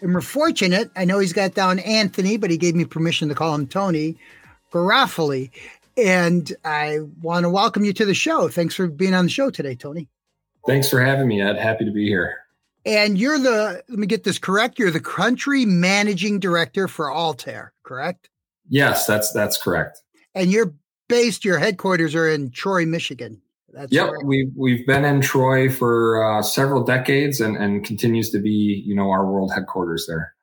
and we're fortunate. I know he's got down Anthony, but he gave me permission to call him Tony Garofali. And I want to welcome you to the show. Thanks for being on the show today, Tony. Thanks for having me, Ed. Happy to be here. And you're the, let me get this correct, you're the country managing director for Altair, correct? Yes, that's correct. And you're based, your headquarters are in Troy, Michigan. That's yep, correct. We've been in Troy for several decades and continues to be, you know, our world headquarters there.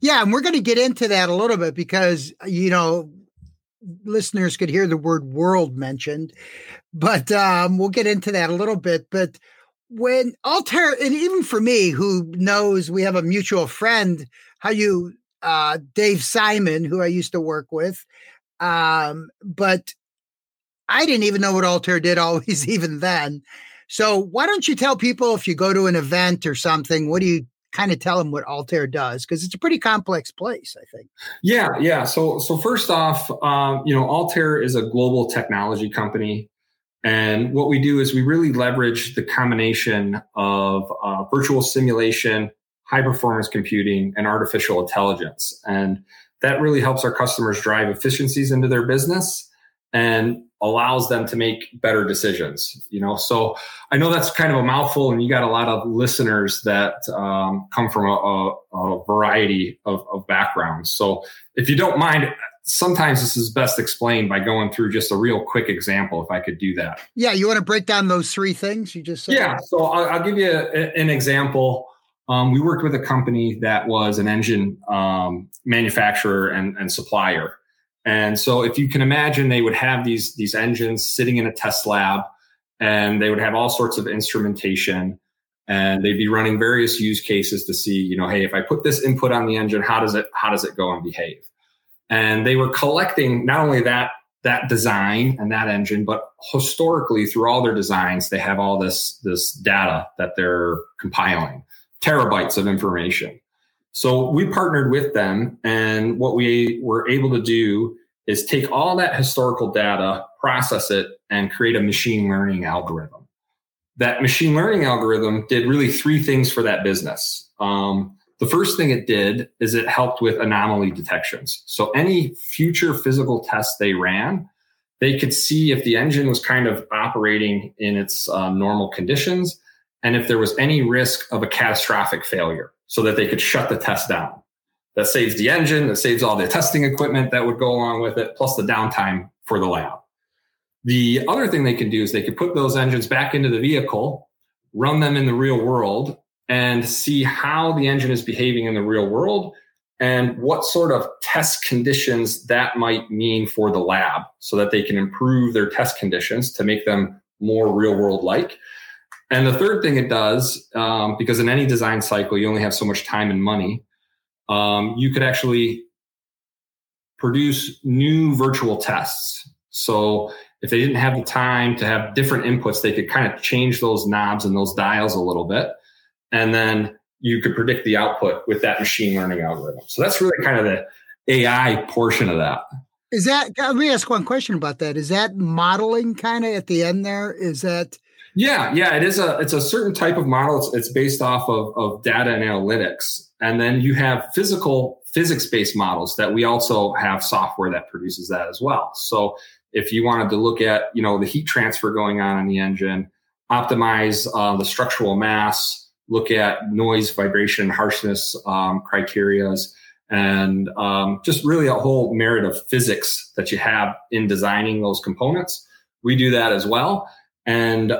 Yeah, and we're going to get into that a little bit because, you know, listeners could hear the word world mentioned, but we'll get into that a little bit. But when Altair, and even for me, who knows we have a mutual friend, how you, Dave Simon, who I used to work with, but I didn't even know what Altair did always, even then. So why don't you tell people if you go to an event or something, what do you kind of tell them what Altair does, because it's a pretty complex place, I think. Yeah. So first off, you know, Altair is a global technology company, and what we do is we really leverage the combination of virtual simulation, high performance computing, and artificial intelligence, and that really helps our customers drive efficiencies into their business and allows them to make better decisions, you know. So I know that's kind of a mouthful, and you got a lot of listeners that come from a variety of backgrounds. So if you don't mind, sometimes this is best explained by going through just a real quick example, if I could do that. Yeah, you want to break down those three things you just said? Yeah, so I'll give you an example. We worked with a company that was an engine manufacturer and supplier. And so if you can imagine, they would have these engines sitting in a test lab, and they would have all sorts of instrumentation, and they'd be running various use cases to see, you know, hey, if I put this input on the engine, how does it go and behave? And they were collecting not only that design and that engine, but historically through all their designs, they have all this data that they're compiling, terabytes of information. So we partnered with them, and what we were able to do is take all that historical data, process it, and create a machine learning algorithm. That machine learning algorithm did really three things for that business. The first thing it did is it helped with anomaly detections. So any future physical tests they ran, they could see if the engine was kind of operating in its normal conditions, and if there was any risk of a catastrophic failure, so that they could shut the test down. That saves the engine, that saves all the testing equipment that would go along with it, plus the downtime for the lab. The other thing they can do is they could put those engines back into the vehicle, run them in the real world, and see how the engine is behaving in the real world and what sort of test conditions that might mean for the lab, so that they can improve their test conditions to make them more real world-like. And the third thing it does, because in any design cycle, you only have so much time and money, you could actually produce new virtual tests. So if they didn't have the time to have different inputs, they could kind of change those knobs and those dials a little bit. And then you could predict the output with that machine learning algorithm. So that's really kind of the AI portion of that. Is that, let me ask one question about that. Is that modeling kind of at the end there? Is that... Yeah, it's a certain type of model. It's based off of data and analytics. And then you have physics-based models that we also have software that produces that as well. So if you wanted to look at, you know, the heat transfer going on in the engine, optimize the structural mass, look at noise, vibration, harshness criterias, and just really a whole myriad of physics that you have in designing those components. We do that as well. And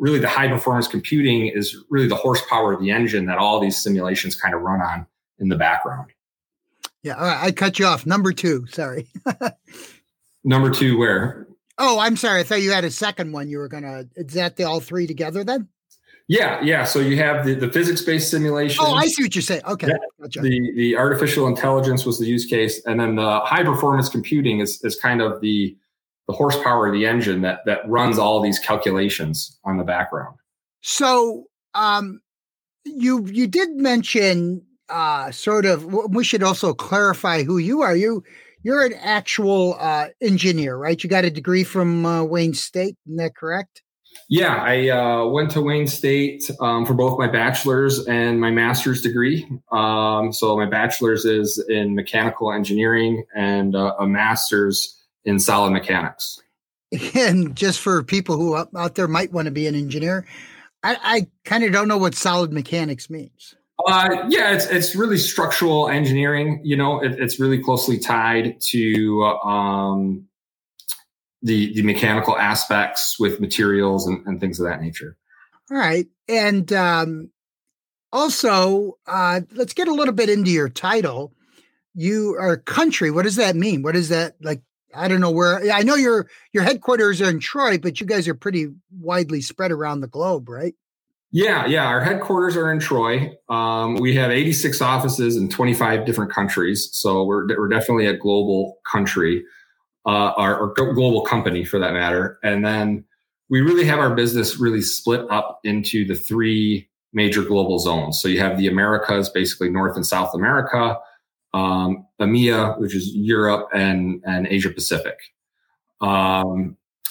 really the high performance computing is really the horsepower of the engine that all these simulations kind of run on in the background. Yeah. All right, I cut you off. Number two. Sorry. Number two, where? Oh, I'm sorry. I thought you had a second one you were going to, is that the all three together then? Yeah. So you have the physics-based simulation. Oh, I see what you're saying. Okay. Yeah. Gotcha. The artificial intelligence was the use case. And then the high-performance computing is kind of the horsepower of the engine that runs all these calculations on the background. So you did mention sort of, we should also clarify who you are. You're an actual engineer, right? You got a degree from Wayne State, isn't that correct? Yeah, I went to Wayne State for both my bachelor's and my master's degree. So my bachelor's is in mechanical engineering and a master's in solid mechanics. And just for people who out there might want to be an engineer, I kind of don't know what solid mechanics means. Yeah, it's really structural engineering. You know, it's really closely tied to the mechanical aspects with materials and things of that nature. All right. And also, let's get a little bit into your title. You are country. What does that mean? What is that like? I don't know where. I know your headquarters are in Troy, but you guys are pretty widely spread around the globe, right? Yeah. Our headquarters are in Troy. We have 86 offices in 25 different countries. So we're definitely a global country, or global company for that matter. And then we really have our business really split up into the three major global zones. So you have the Americas, basically North and South America, EMEA, which is Europe and Asia Pacific.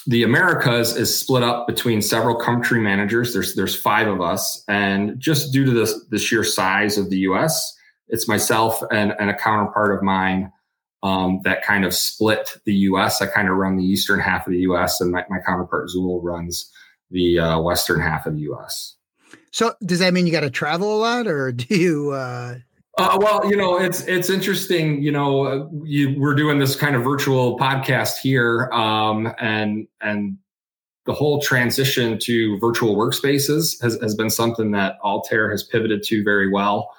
The Americas is split up between several country managers. There's five of us. And just due to the sheer size of the U.S., it's myself and a counterpart of mine that kind of split the U.S. I kind of run the eastern half of the U.S. and my counterpart Zul runs the western half of the U.S. So does that mean you got to travel a lot or do you... Well, you know, it's interesting. You know, we're doing this kind of virtual podcast here, and the whole transition to virtual workspaces has been something that Altair has pivoted to very well.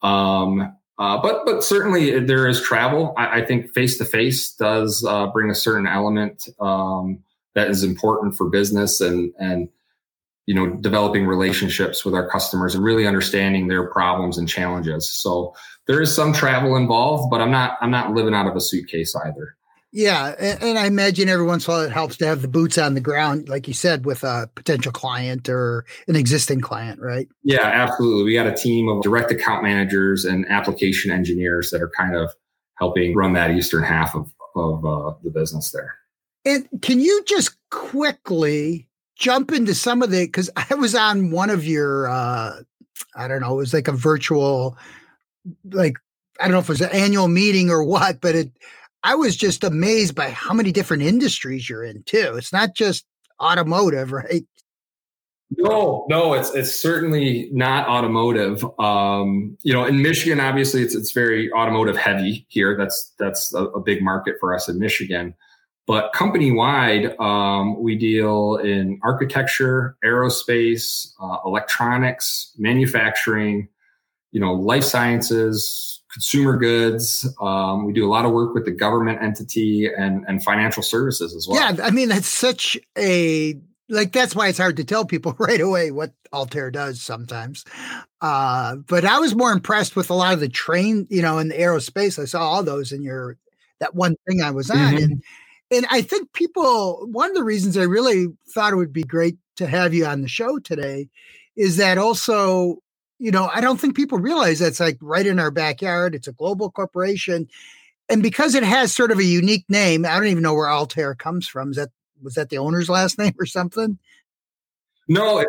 But certainly there is travel. I think face to face does bring a certain element that is important for business and. You know, developing relationships with our customers and really understanding their problems and challenges. So there is some travel involved, but I'm not living out of a suitcase either. Yeah. And I imagine every once in a while it helps to have the boots on the ground, like you said, with a potential client or an existing client, right? Yeah, absolutely. We got a team of direct account managers and application engineers that are kind of helping run that eastern half of the business there. And can you just quickly jump into some of the, because I was on one of your, I don't know, it was like a virtual, like, I don't know if it was an annual meeting or what, but I was just amazed by how many different industries you're in too. It's not just automotive, right? No, it's certainly not automotive. You know, in Michigan, obviously it's very automotive heavy here. That's a big market for us in Michigan. But company-wide, we deal in architecture, aerospace, electronics, manufacturing, you know, life sciences, consumer goods. We do a lot of work with the government entity and financial services as well. Yeah, I mean, that's such a... Like, that's why it's hard to tell people right away what Altair does sometimes. But I was more impressed with a lot of the train, you know, in the aerospace. I saw all those in that one thing I was on. Mm-hmm. And I think one of the reasons I really thought it would be great to have you on the show today is that also, you know, I don't think people realize that's like right in our backyard. It's a global corporation. And because it has sort of a unique name, I don't even know where Altair comes from. Was that the owner's last name or something? No,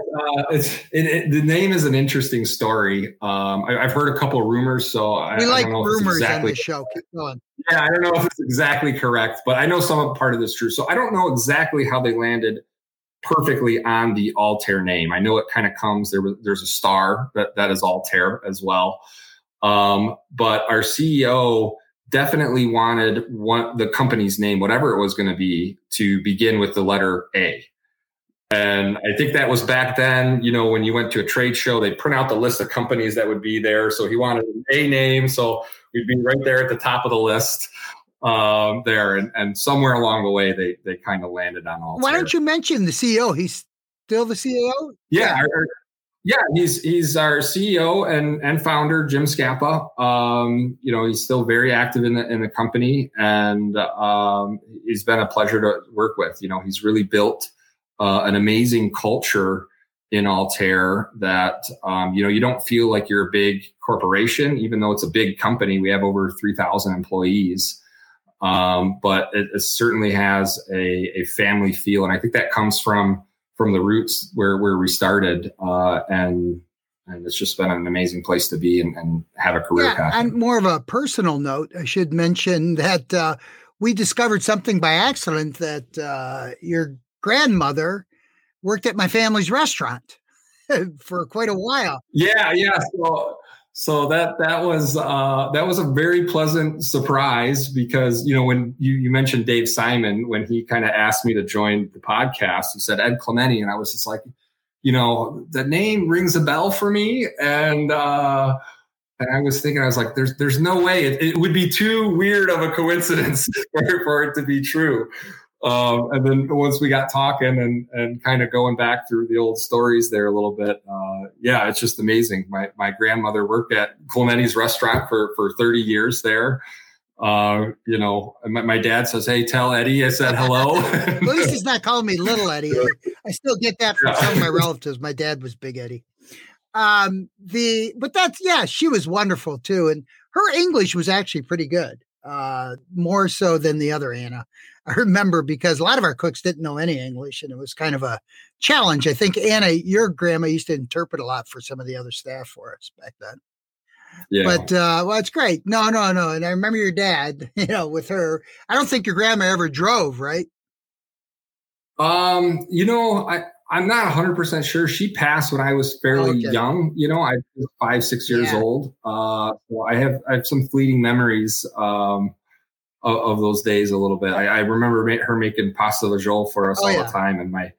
the name is an interesting story. I've heard a couple of rumors, so I don't know rumors if it's exactly on the show. Keep going. Yeah, I don't know if it's exactly correct, but I know some part of it's true. So I don't know exactly how they landed perfectly on the Altair name. I know it kind of comes there's a star that is Altair as well. But our CEO definitely wanted the company's name, whatever it was going to be, to begin with the letter A. And I think that was back then, you know, when you went to a trade show, they print out the list of companies that would be there. So he wanted an A name. So we'd be right there at the top of the list there. And somewhere along the way, they kind of landed on Altair. Why don't you mention the CEO? He's still the CEO? Yeah. Our Yeah, he's our CEO and founder, Jim Scapa. He's still very active in the company, and he's been a pleasure to work with. He's really built an amazing culture in Altair that you don't feel like you're a big corporation, even though it's a big company. We have over 3,000 employees. But it certainly has a family feel. And I think that comes from the roots where we started. And it's just been an amazing place to be and have a career path. And more of a personal note, I should mention that we discovered something by accident that your grandmother worked at my family's restaurant for quite a while. Yeah. So that was a very pleasant surprise because, when you mentioned Dave Simon, when he kind of asked me to join the podcast, he said Ed Clemente. And I was just like, the name rings a bell for me. And I was thinking, I was like, there's no way it would be too weird of a coincidence for it to be true. And then once we got talking and kind of going back through the old stories there a little bit, it's just amazing. My grandmother worked at Colmetti's restaurant for 30 years there. And my dad says, "Hey, tell Eddie I said hello." At least he's not calling me Little Eddie. I still get that from some of my relatives. My dad was Big Eddie. She was wonderful too, and her English was actually pretty good. More so than the other Anna. I remember because a lot of our cooks didn't know any English and it was kind of a challenge. I think Anna, your grandma used to interpret a lot for some of the other staff for us back then. Yeah. But, it's great. No. And I remember your dad, with her, I don't think your grandma ever drove, right? I'm not 100% sure. She passed when I was fairly young. I was 5-6 years old. So I have some fleeting memories of those days a little bit. I remember her making pasta vajol for us all the time, and my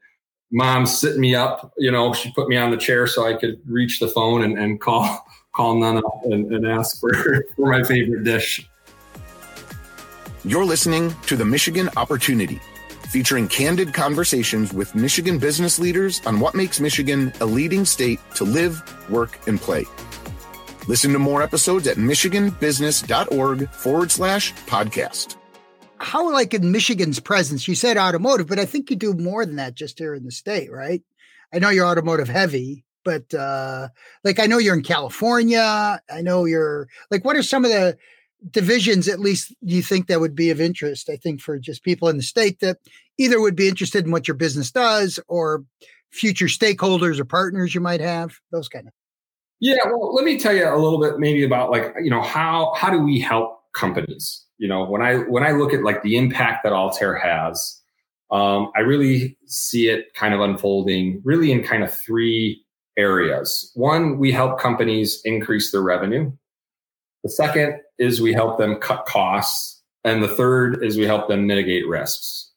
mom sitting me up. She put me on the chair so I could reach the phone and call Nana and ask for my favorite dish. You're listening to the Michigan Opportunity, featuring candid conversations with Michigan business leaders on what makes Michigan a leading state to live, work, and play. Listen to more episodes at michiganbusiness.org/podcast. How, like in Michigan's presence, you said automotive, but I think you do more than that just here in the state, right? I know you're automotive heavy, but I know you're in California. I know you're what are some of the divisions, at least, do you think that would be of interest, I think, for just people in the state that either would be interested in what your business does or future stakeholders or partners you might have, those kind of. Yeah. Well, let me tell you a little bit maybe about how do we help companies? When I look at the impact that Altair has, I really see it kind of unfolding really in kind of three areas. One, we help companies increase their revenue. The second is we help them cut costs. And the third is we help them mitigate risks.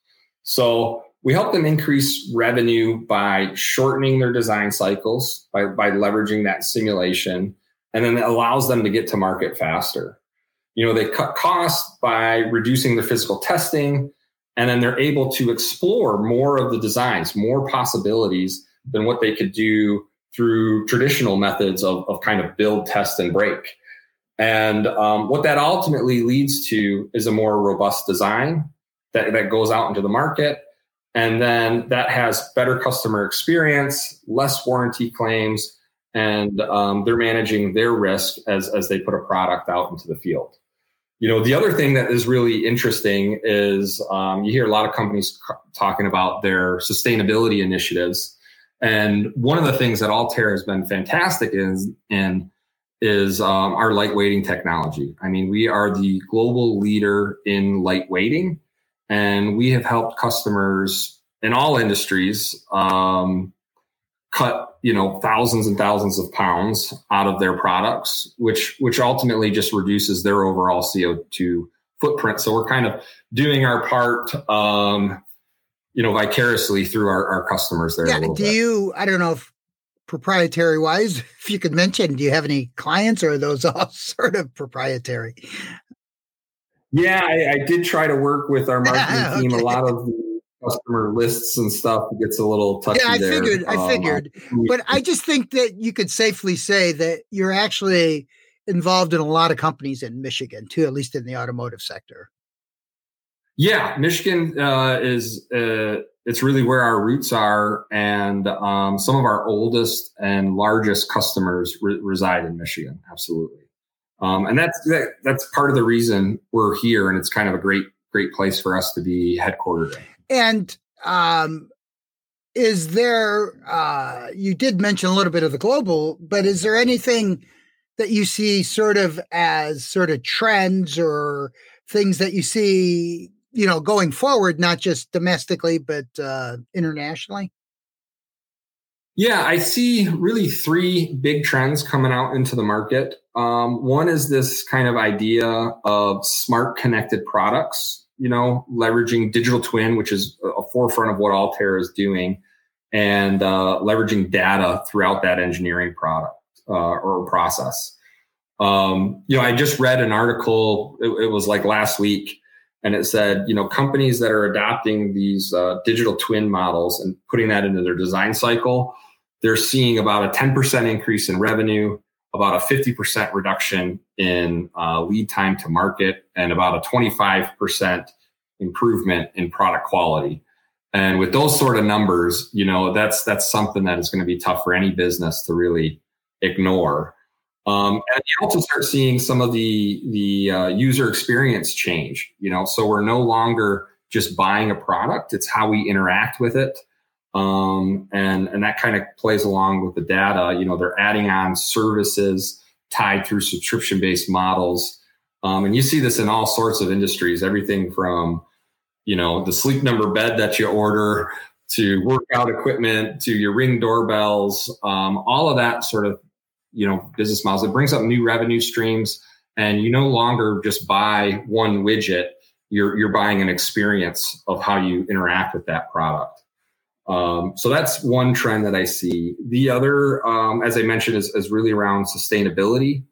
So we help them increase revenue by shortening their design cycles, by leveraging that simulation. And then it allows them to get to market faster. They cut costs by reducing their physical testing. And then they're able to explore more of the designs, more possibilities than what they could do through traditional methods of kind of build, test, and break. And what that ultimately leads to is a more robust design that goes out into the market. And then that has better customer experience, less warranty claims, and they're managing their risk as they put a product out into the field. The other thing that is really interesting is you hear a lot of companies talking about their sustainability initiatives. And one of the things that Altair has been fantastic is our lightweighting technology. I mean, we are the global leader in lightweighting, and we have helped customers in all industries cut, thousands and thousands of pounds out of their products, which ultimately just reduces their overall CO2 footprint. So we're kind of doing our part, vicariously through our customers there. Yeah. I don't know if proprietary wise, if you could mention, do you have any clients or are those all sort of proprietary? Yeah, I did try to work with our marketing team. A lot of the customer lists and stuff, it gets a little touchy. Yeah, I figured. But I just think that you could safely say that you're actually involved in a lot of companies in Michigan, too, at least in the automotive sector. Yeah, Michigan it's really where our roots are, and some of our oldest and largest customers reside in Michigan. Absolutely. And that's part of the reason we're here, and it's kind of a great place for us to be headquartered in. And is there, you did mention a little bit of the global, but is there anything that you see sort of as sort of trends or things that you see, going forward, not just domestically, but internationally? Yeah, I see really three big trends coming out into the market. One is this kind of idea of smart connected products, leveraging digital twin, which is a forefront of what Altair is doing, and leveraging data throughout that engineering product or process. I just read an article, it was like last week, and it said, companies that are adopting these digital twin models and putting that into their design cycle, they're seeing about a 10% increase in revenue, about a 50% reduction in lead time to market, and about a 25% improvement in product quality. And with those sort of numbers, that's something that is going to be tough for any business to really ignore. And you also start seeing some of the user experience change, so we're no longer just buying a product. It's how we interact with it. And that kind of plays along with the data. They're adding on services tied through subscription-based models. And you see this in all sorts of industries, everything from, the Sleep Number bed that you order to workout equipment, to your Ring doorbells, all of that sort of, business models. It brings up new revenue streams, and you no longer just buy one widget. You're buying an experience of how you interact with that product. So that's one trend that I see. The other, as I mentioned, is really around sustainability,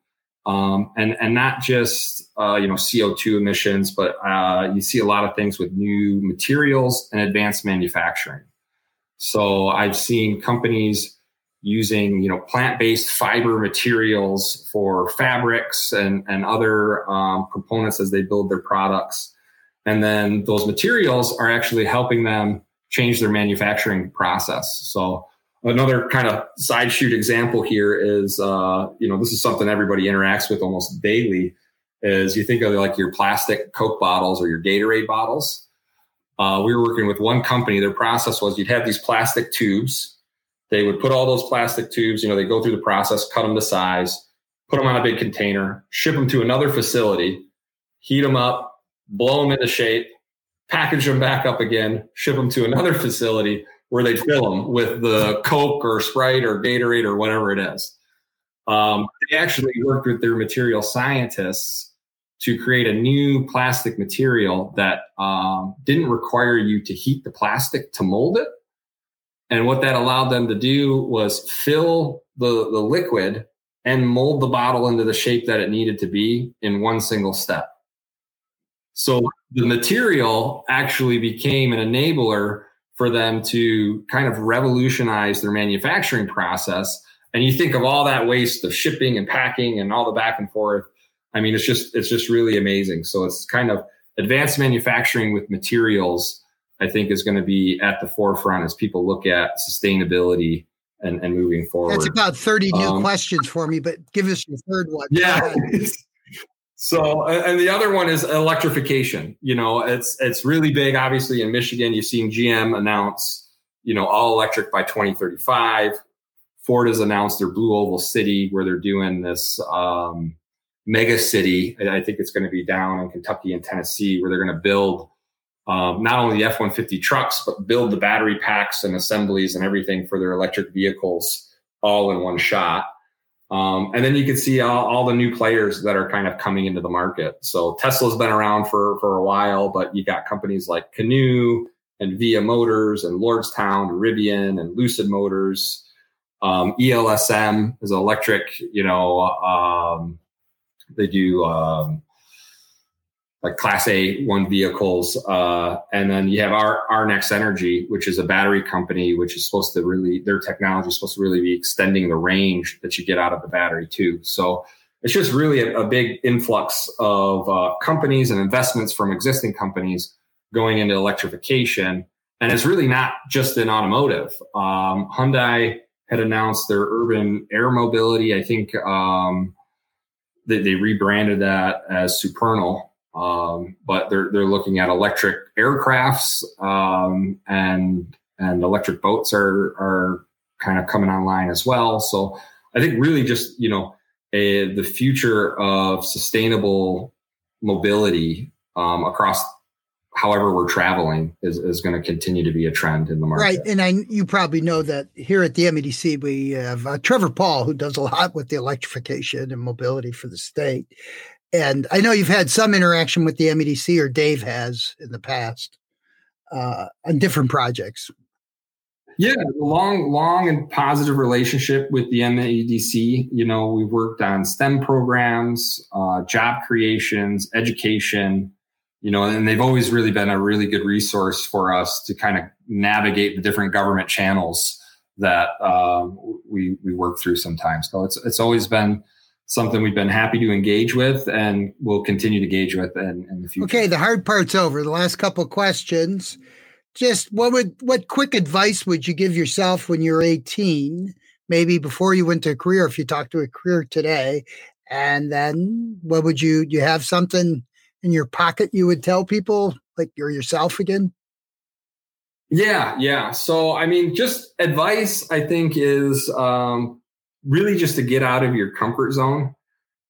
and not just, CO2 emissions, but you see a lot of things with new materials and advanced manufacturing. So I've seen companies using, plant-based fiber materials for fabrics and other components as they build their products. And then those materials are actually helping them change their manufacturing process. So another kind of side shoot example here is, this is something everybody interacts with almost daily, is you think of like your plastic Coke bottles or your Gatorade bottles. We were working with one company. Their process was you'd have these plastic tubes. They would put all those plastic tubes, they go through the process, cut them to size, put them on a big container, ship them to another facility, heat them up, blow them into shape, package them back up again, ship them to another facility where they'd fill them with the Coke or Sprite or Gatorade or whatever it is. They actually worked with their material scientists to create a new plastic material that didn't require you to heat the plastic to mold it. And what that allowed them to do was fill the liquid and mold the bottle into the shape that it needed to be in one single step. So the material actually became an enabler for them to kind of revolutionize their manufacturing process. And you think of all that waste of shipping and packing and all the back and forth. I mean, it's just really amazing. So it's kind of advanced manufacturing with materials, I think, is going to be at the forefront as people look at sustainability and moving forward. That's about 30 new questions for me, but give us your third one. Yeah. So, and the other one is electrification. It's really big, obviously, in Michigan. You've seen GM announce, all electric by 2035. Ford has announced their Blue Oval City, where they're doing this mega city. I think it's going to be down in Kentucky and Tennessee, where they're going to build not only the F-150 trucks, but build the battery packs and assemblies and everything for their electric vehicles all in one shot. And then you can see all the new players that are kind of coming into the market. So Tesla's been around for a while, but you got companies like Canoo and Via Motors and Lordstown, Rivian and Lucid Motors. ELSM is electric, they do like Class A1 vehicles. And then you have our Next Energy, which is a battery company, which is supposed to really, their technology is supposed to really be extending the range that you get out of the battery too. So it's just really a big influx of companies and investments from existing companies going into electrification. And it's really not just in automotive. Hyundai had announced their urban air mobility. I think they rebranded that as Supernal. But they're looking at electric aircrafts, and electric boats are kind of coming online as well. So I think really just, you know, the future of sustainable mobility, across however we're traveling is going to continue to be a trend in the market. Right. And you probably know that here at the MEDC, we have Trevor Paul, who does a lot with the electrification and mobility for the state. And I know you've had some interaction with the MEDC, or Dave has in the past, on different projects. Yeah, long and positive relationship with the MEDC. You know, we've worked on STEM programs, job creations, education, you know, and they've always really been a really good resource for us to kind of navigate the different government channels that we work through sometimes. So it's always been something we've been happy to engage with and will continue to engage with in the future. Okay, the hard part's over. The last couple of questions. Just what quick advice would you give yourself when you're 18, maybe before you went to a career, if you talked to a career today? And then what would you have something in your pocket you would tell people, like you're yourself again? Yeah. So, I mean, just advice, I think, is really just to get out of your comfort zone.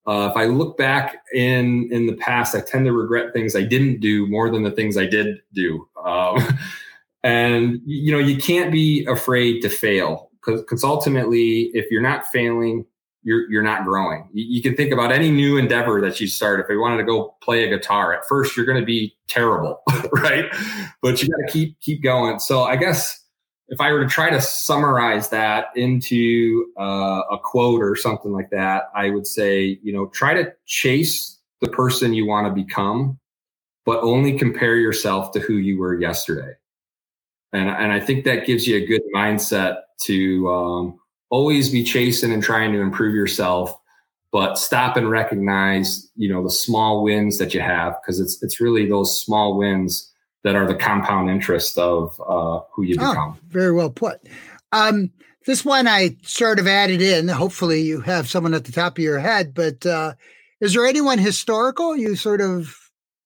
If I look back in the past, I tend to regret things I didn't do more than the things I did do. And, you know, you can't be afraid to fail, because ultimately, if you're not failing, you're not growing. You can think about any new endeavor that you start. If you wanted to go play a guitar, at first, you're going to be terrible, right? But you got to keep going. So I guess, if I were to try to summarize that into a quote or something like that, I would say, you know, try to chase the person you want to become, but only compare yourself to who you were yesterday. And I think that gives you a good mindset to always be chasing and trying to improve yourself, but stop and recognize, you know, the small wins that you have, because it's really those small wins that are the compound interest of who you become. Very well put. This one I sort of added in. Hopefully you have someone at the top of your head, but is there anyone historical you sort of,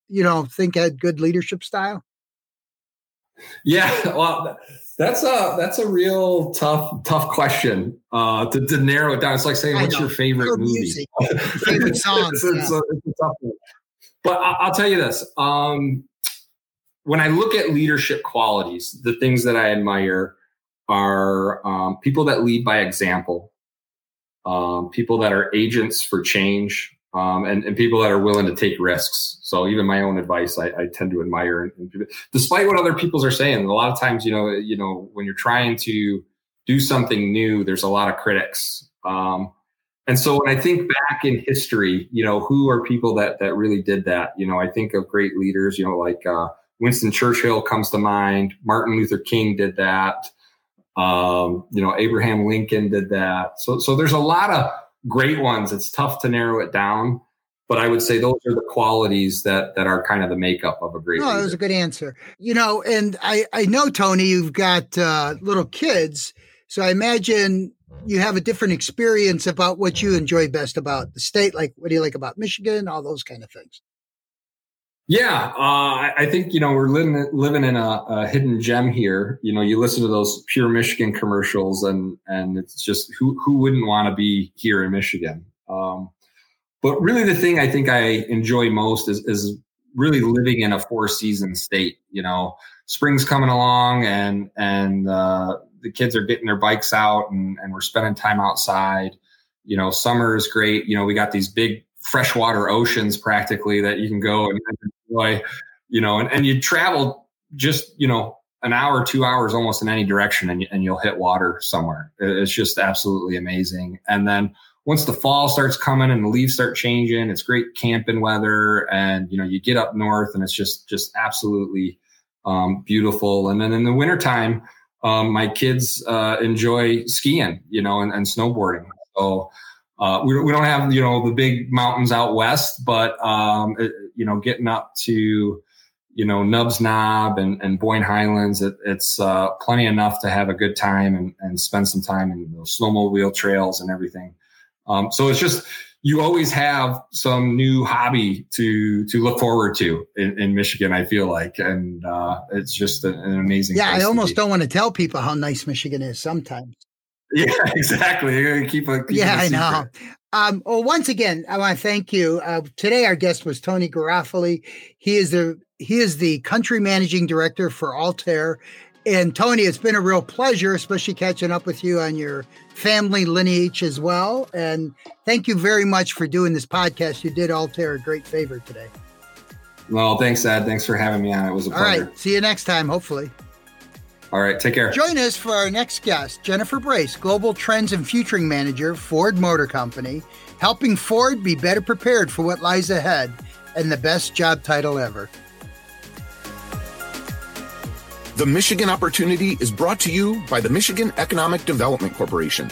you know, think had good leadership style? Yeah, well, that's a real tough question to narrow it down. It's like saying, what's your favorite movie? Favorite songs. It's a tough one. But I'll tell you this. When I look at leadership qualities, the things that I admire are people that lead by example, people that are agents for change, and people that are willing to take risks. So even my own advice, I tend to admire, and despite what other people are saying. A lot of times, you know, when you're trying to do something new, there's a lot of critics. And so when I think back in history, you know, who are people that really did that? You know, I think of great leaders, you know, like Winston Churchill comes to mind. Martin Luther King did that. You know, Abraham Lincoln did that. So there's a lot of great ones. It's tough to narrow it down, but I would say those are the qualities that are kind of the makeup of a great leader. That was a good answer. You know, and I know, Tony, you've got little kids. So I imagine you have a different experience about what you enjoy best about the state. Like, what do you like about Michigan? All those kind of things. Yeah, I think, you know, we're living in a hidden gem here. You know, you listen to those Pure Michigan commercials and it's just who wouldn't want to be here in Michigan? But really the thing I think I enjoy most is really living in a four-season state. You know, spring's coming along and the kids are getting their bikes out and we're spending time outside. You know, summer is great. You know, we got these big freshwater oceans practically that you can go and enjoy, you know, and you travel just, you know, an hour, 2 hours, almost in any direction and you'll hit water somewhere. It's just absolutely amazing. And then once the fall starts coming and the leaves start changing, it's great camping weather. And, you know, you get up north and it's just absolutely beautiful. And then in the wintertime, my kids enjoy skiing, you know, and snowboarding. So we don't have, you know, the big mountains out west, but, you know, getting up to, you know, Nubs Knob and Boyne Highlands, it's plenty enough to have a good time and spend some time in those snowmobile trails and everything. So it's just, you always have some new hobby to look forward to in Michigan, I feel like. And it's just an amazing place. I almost don't want to tell people how nice Michigan is sometimes. Yeah, exactly. You're going to keep it a secret. I know. Well, once again, I want to thank you. Today, our guest was Tony Garofali. He is the country managing director for Altair. And Tony, it's been a real pleasure, especially catching up with you on your family lineage as well. And thank you very much for doing this podcast. You did Altair a great favor today. Well, thanks, Ed. Thanks for having me on. It was a pleasure. All right. See you next time, hopefully. All right. Take care. Join us for our next guest, Jennifer Brace, Global Trends and Futuring Manager, Ford Motor Company, helping Ford be better prepared for what lies ahead, and the best job title ever. The Michigan Opportunity is brought to you by the Michigan Economic Development Corporation.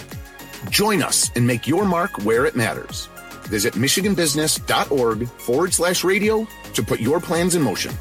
Join us and make your mark where it matters. Visit michiganbusiness.org/radio to put your plans in motion.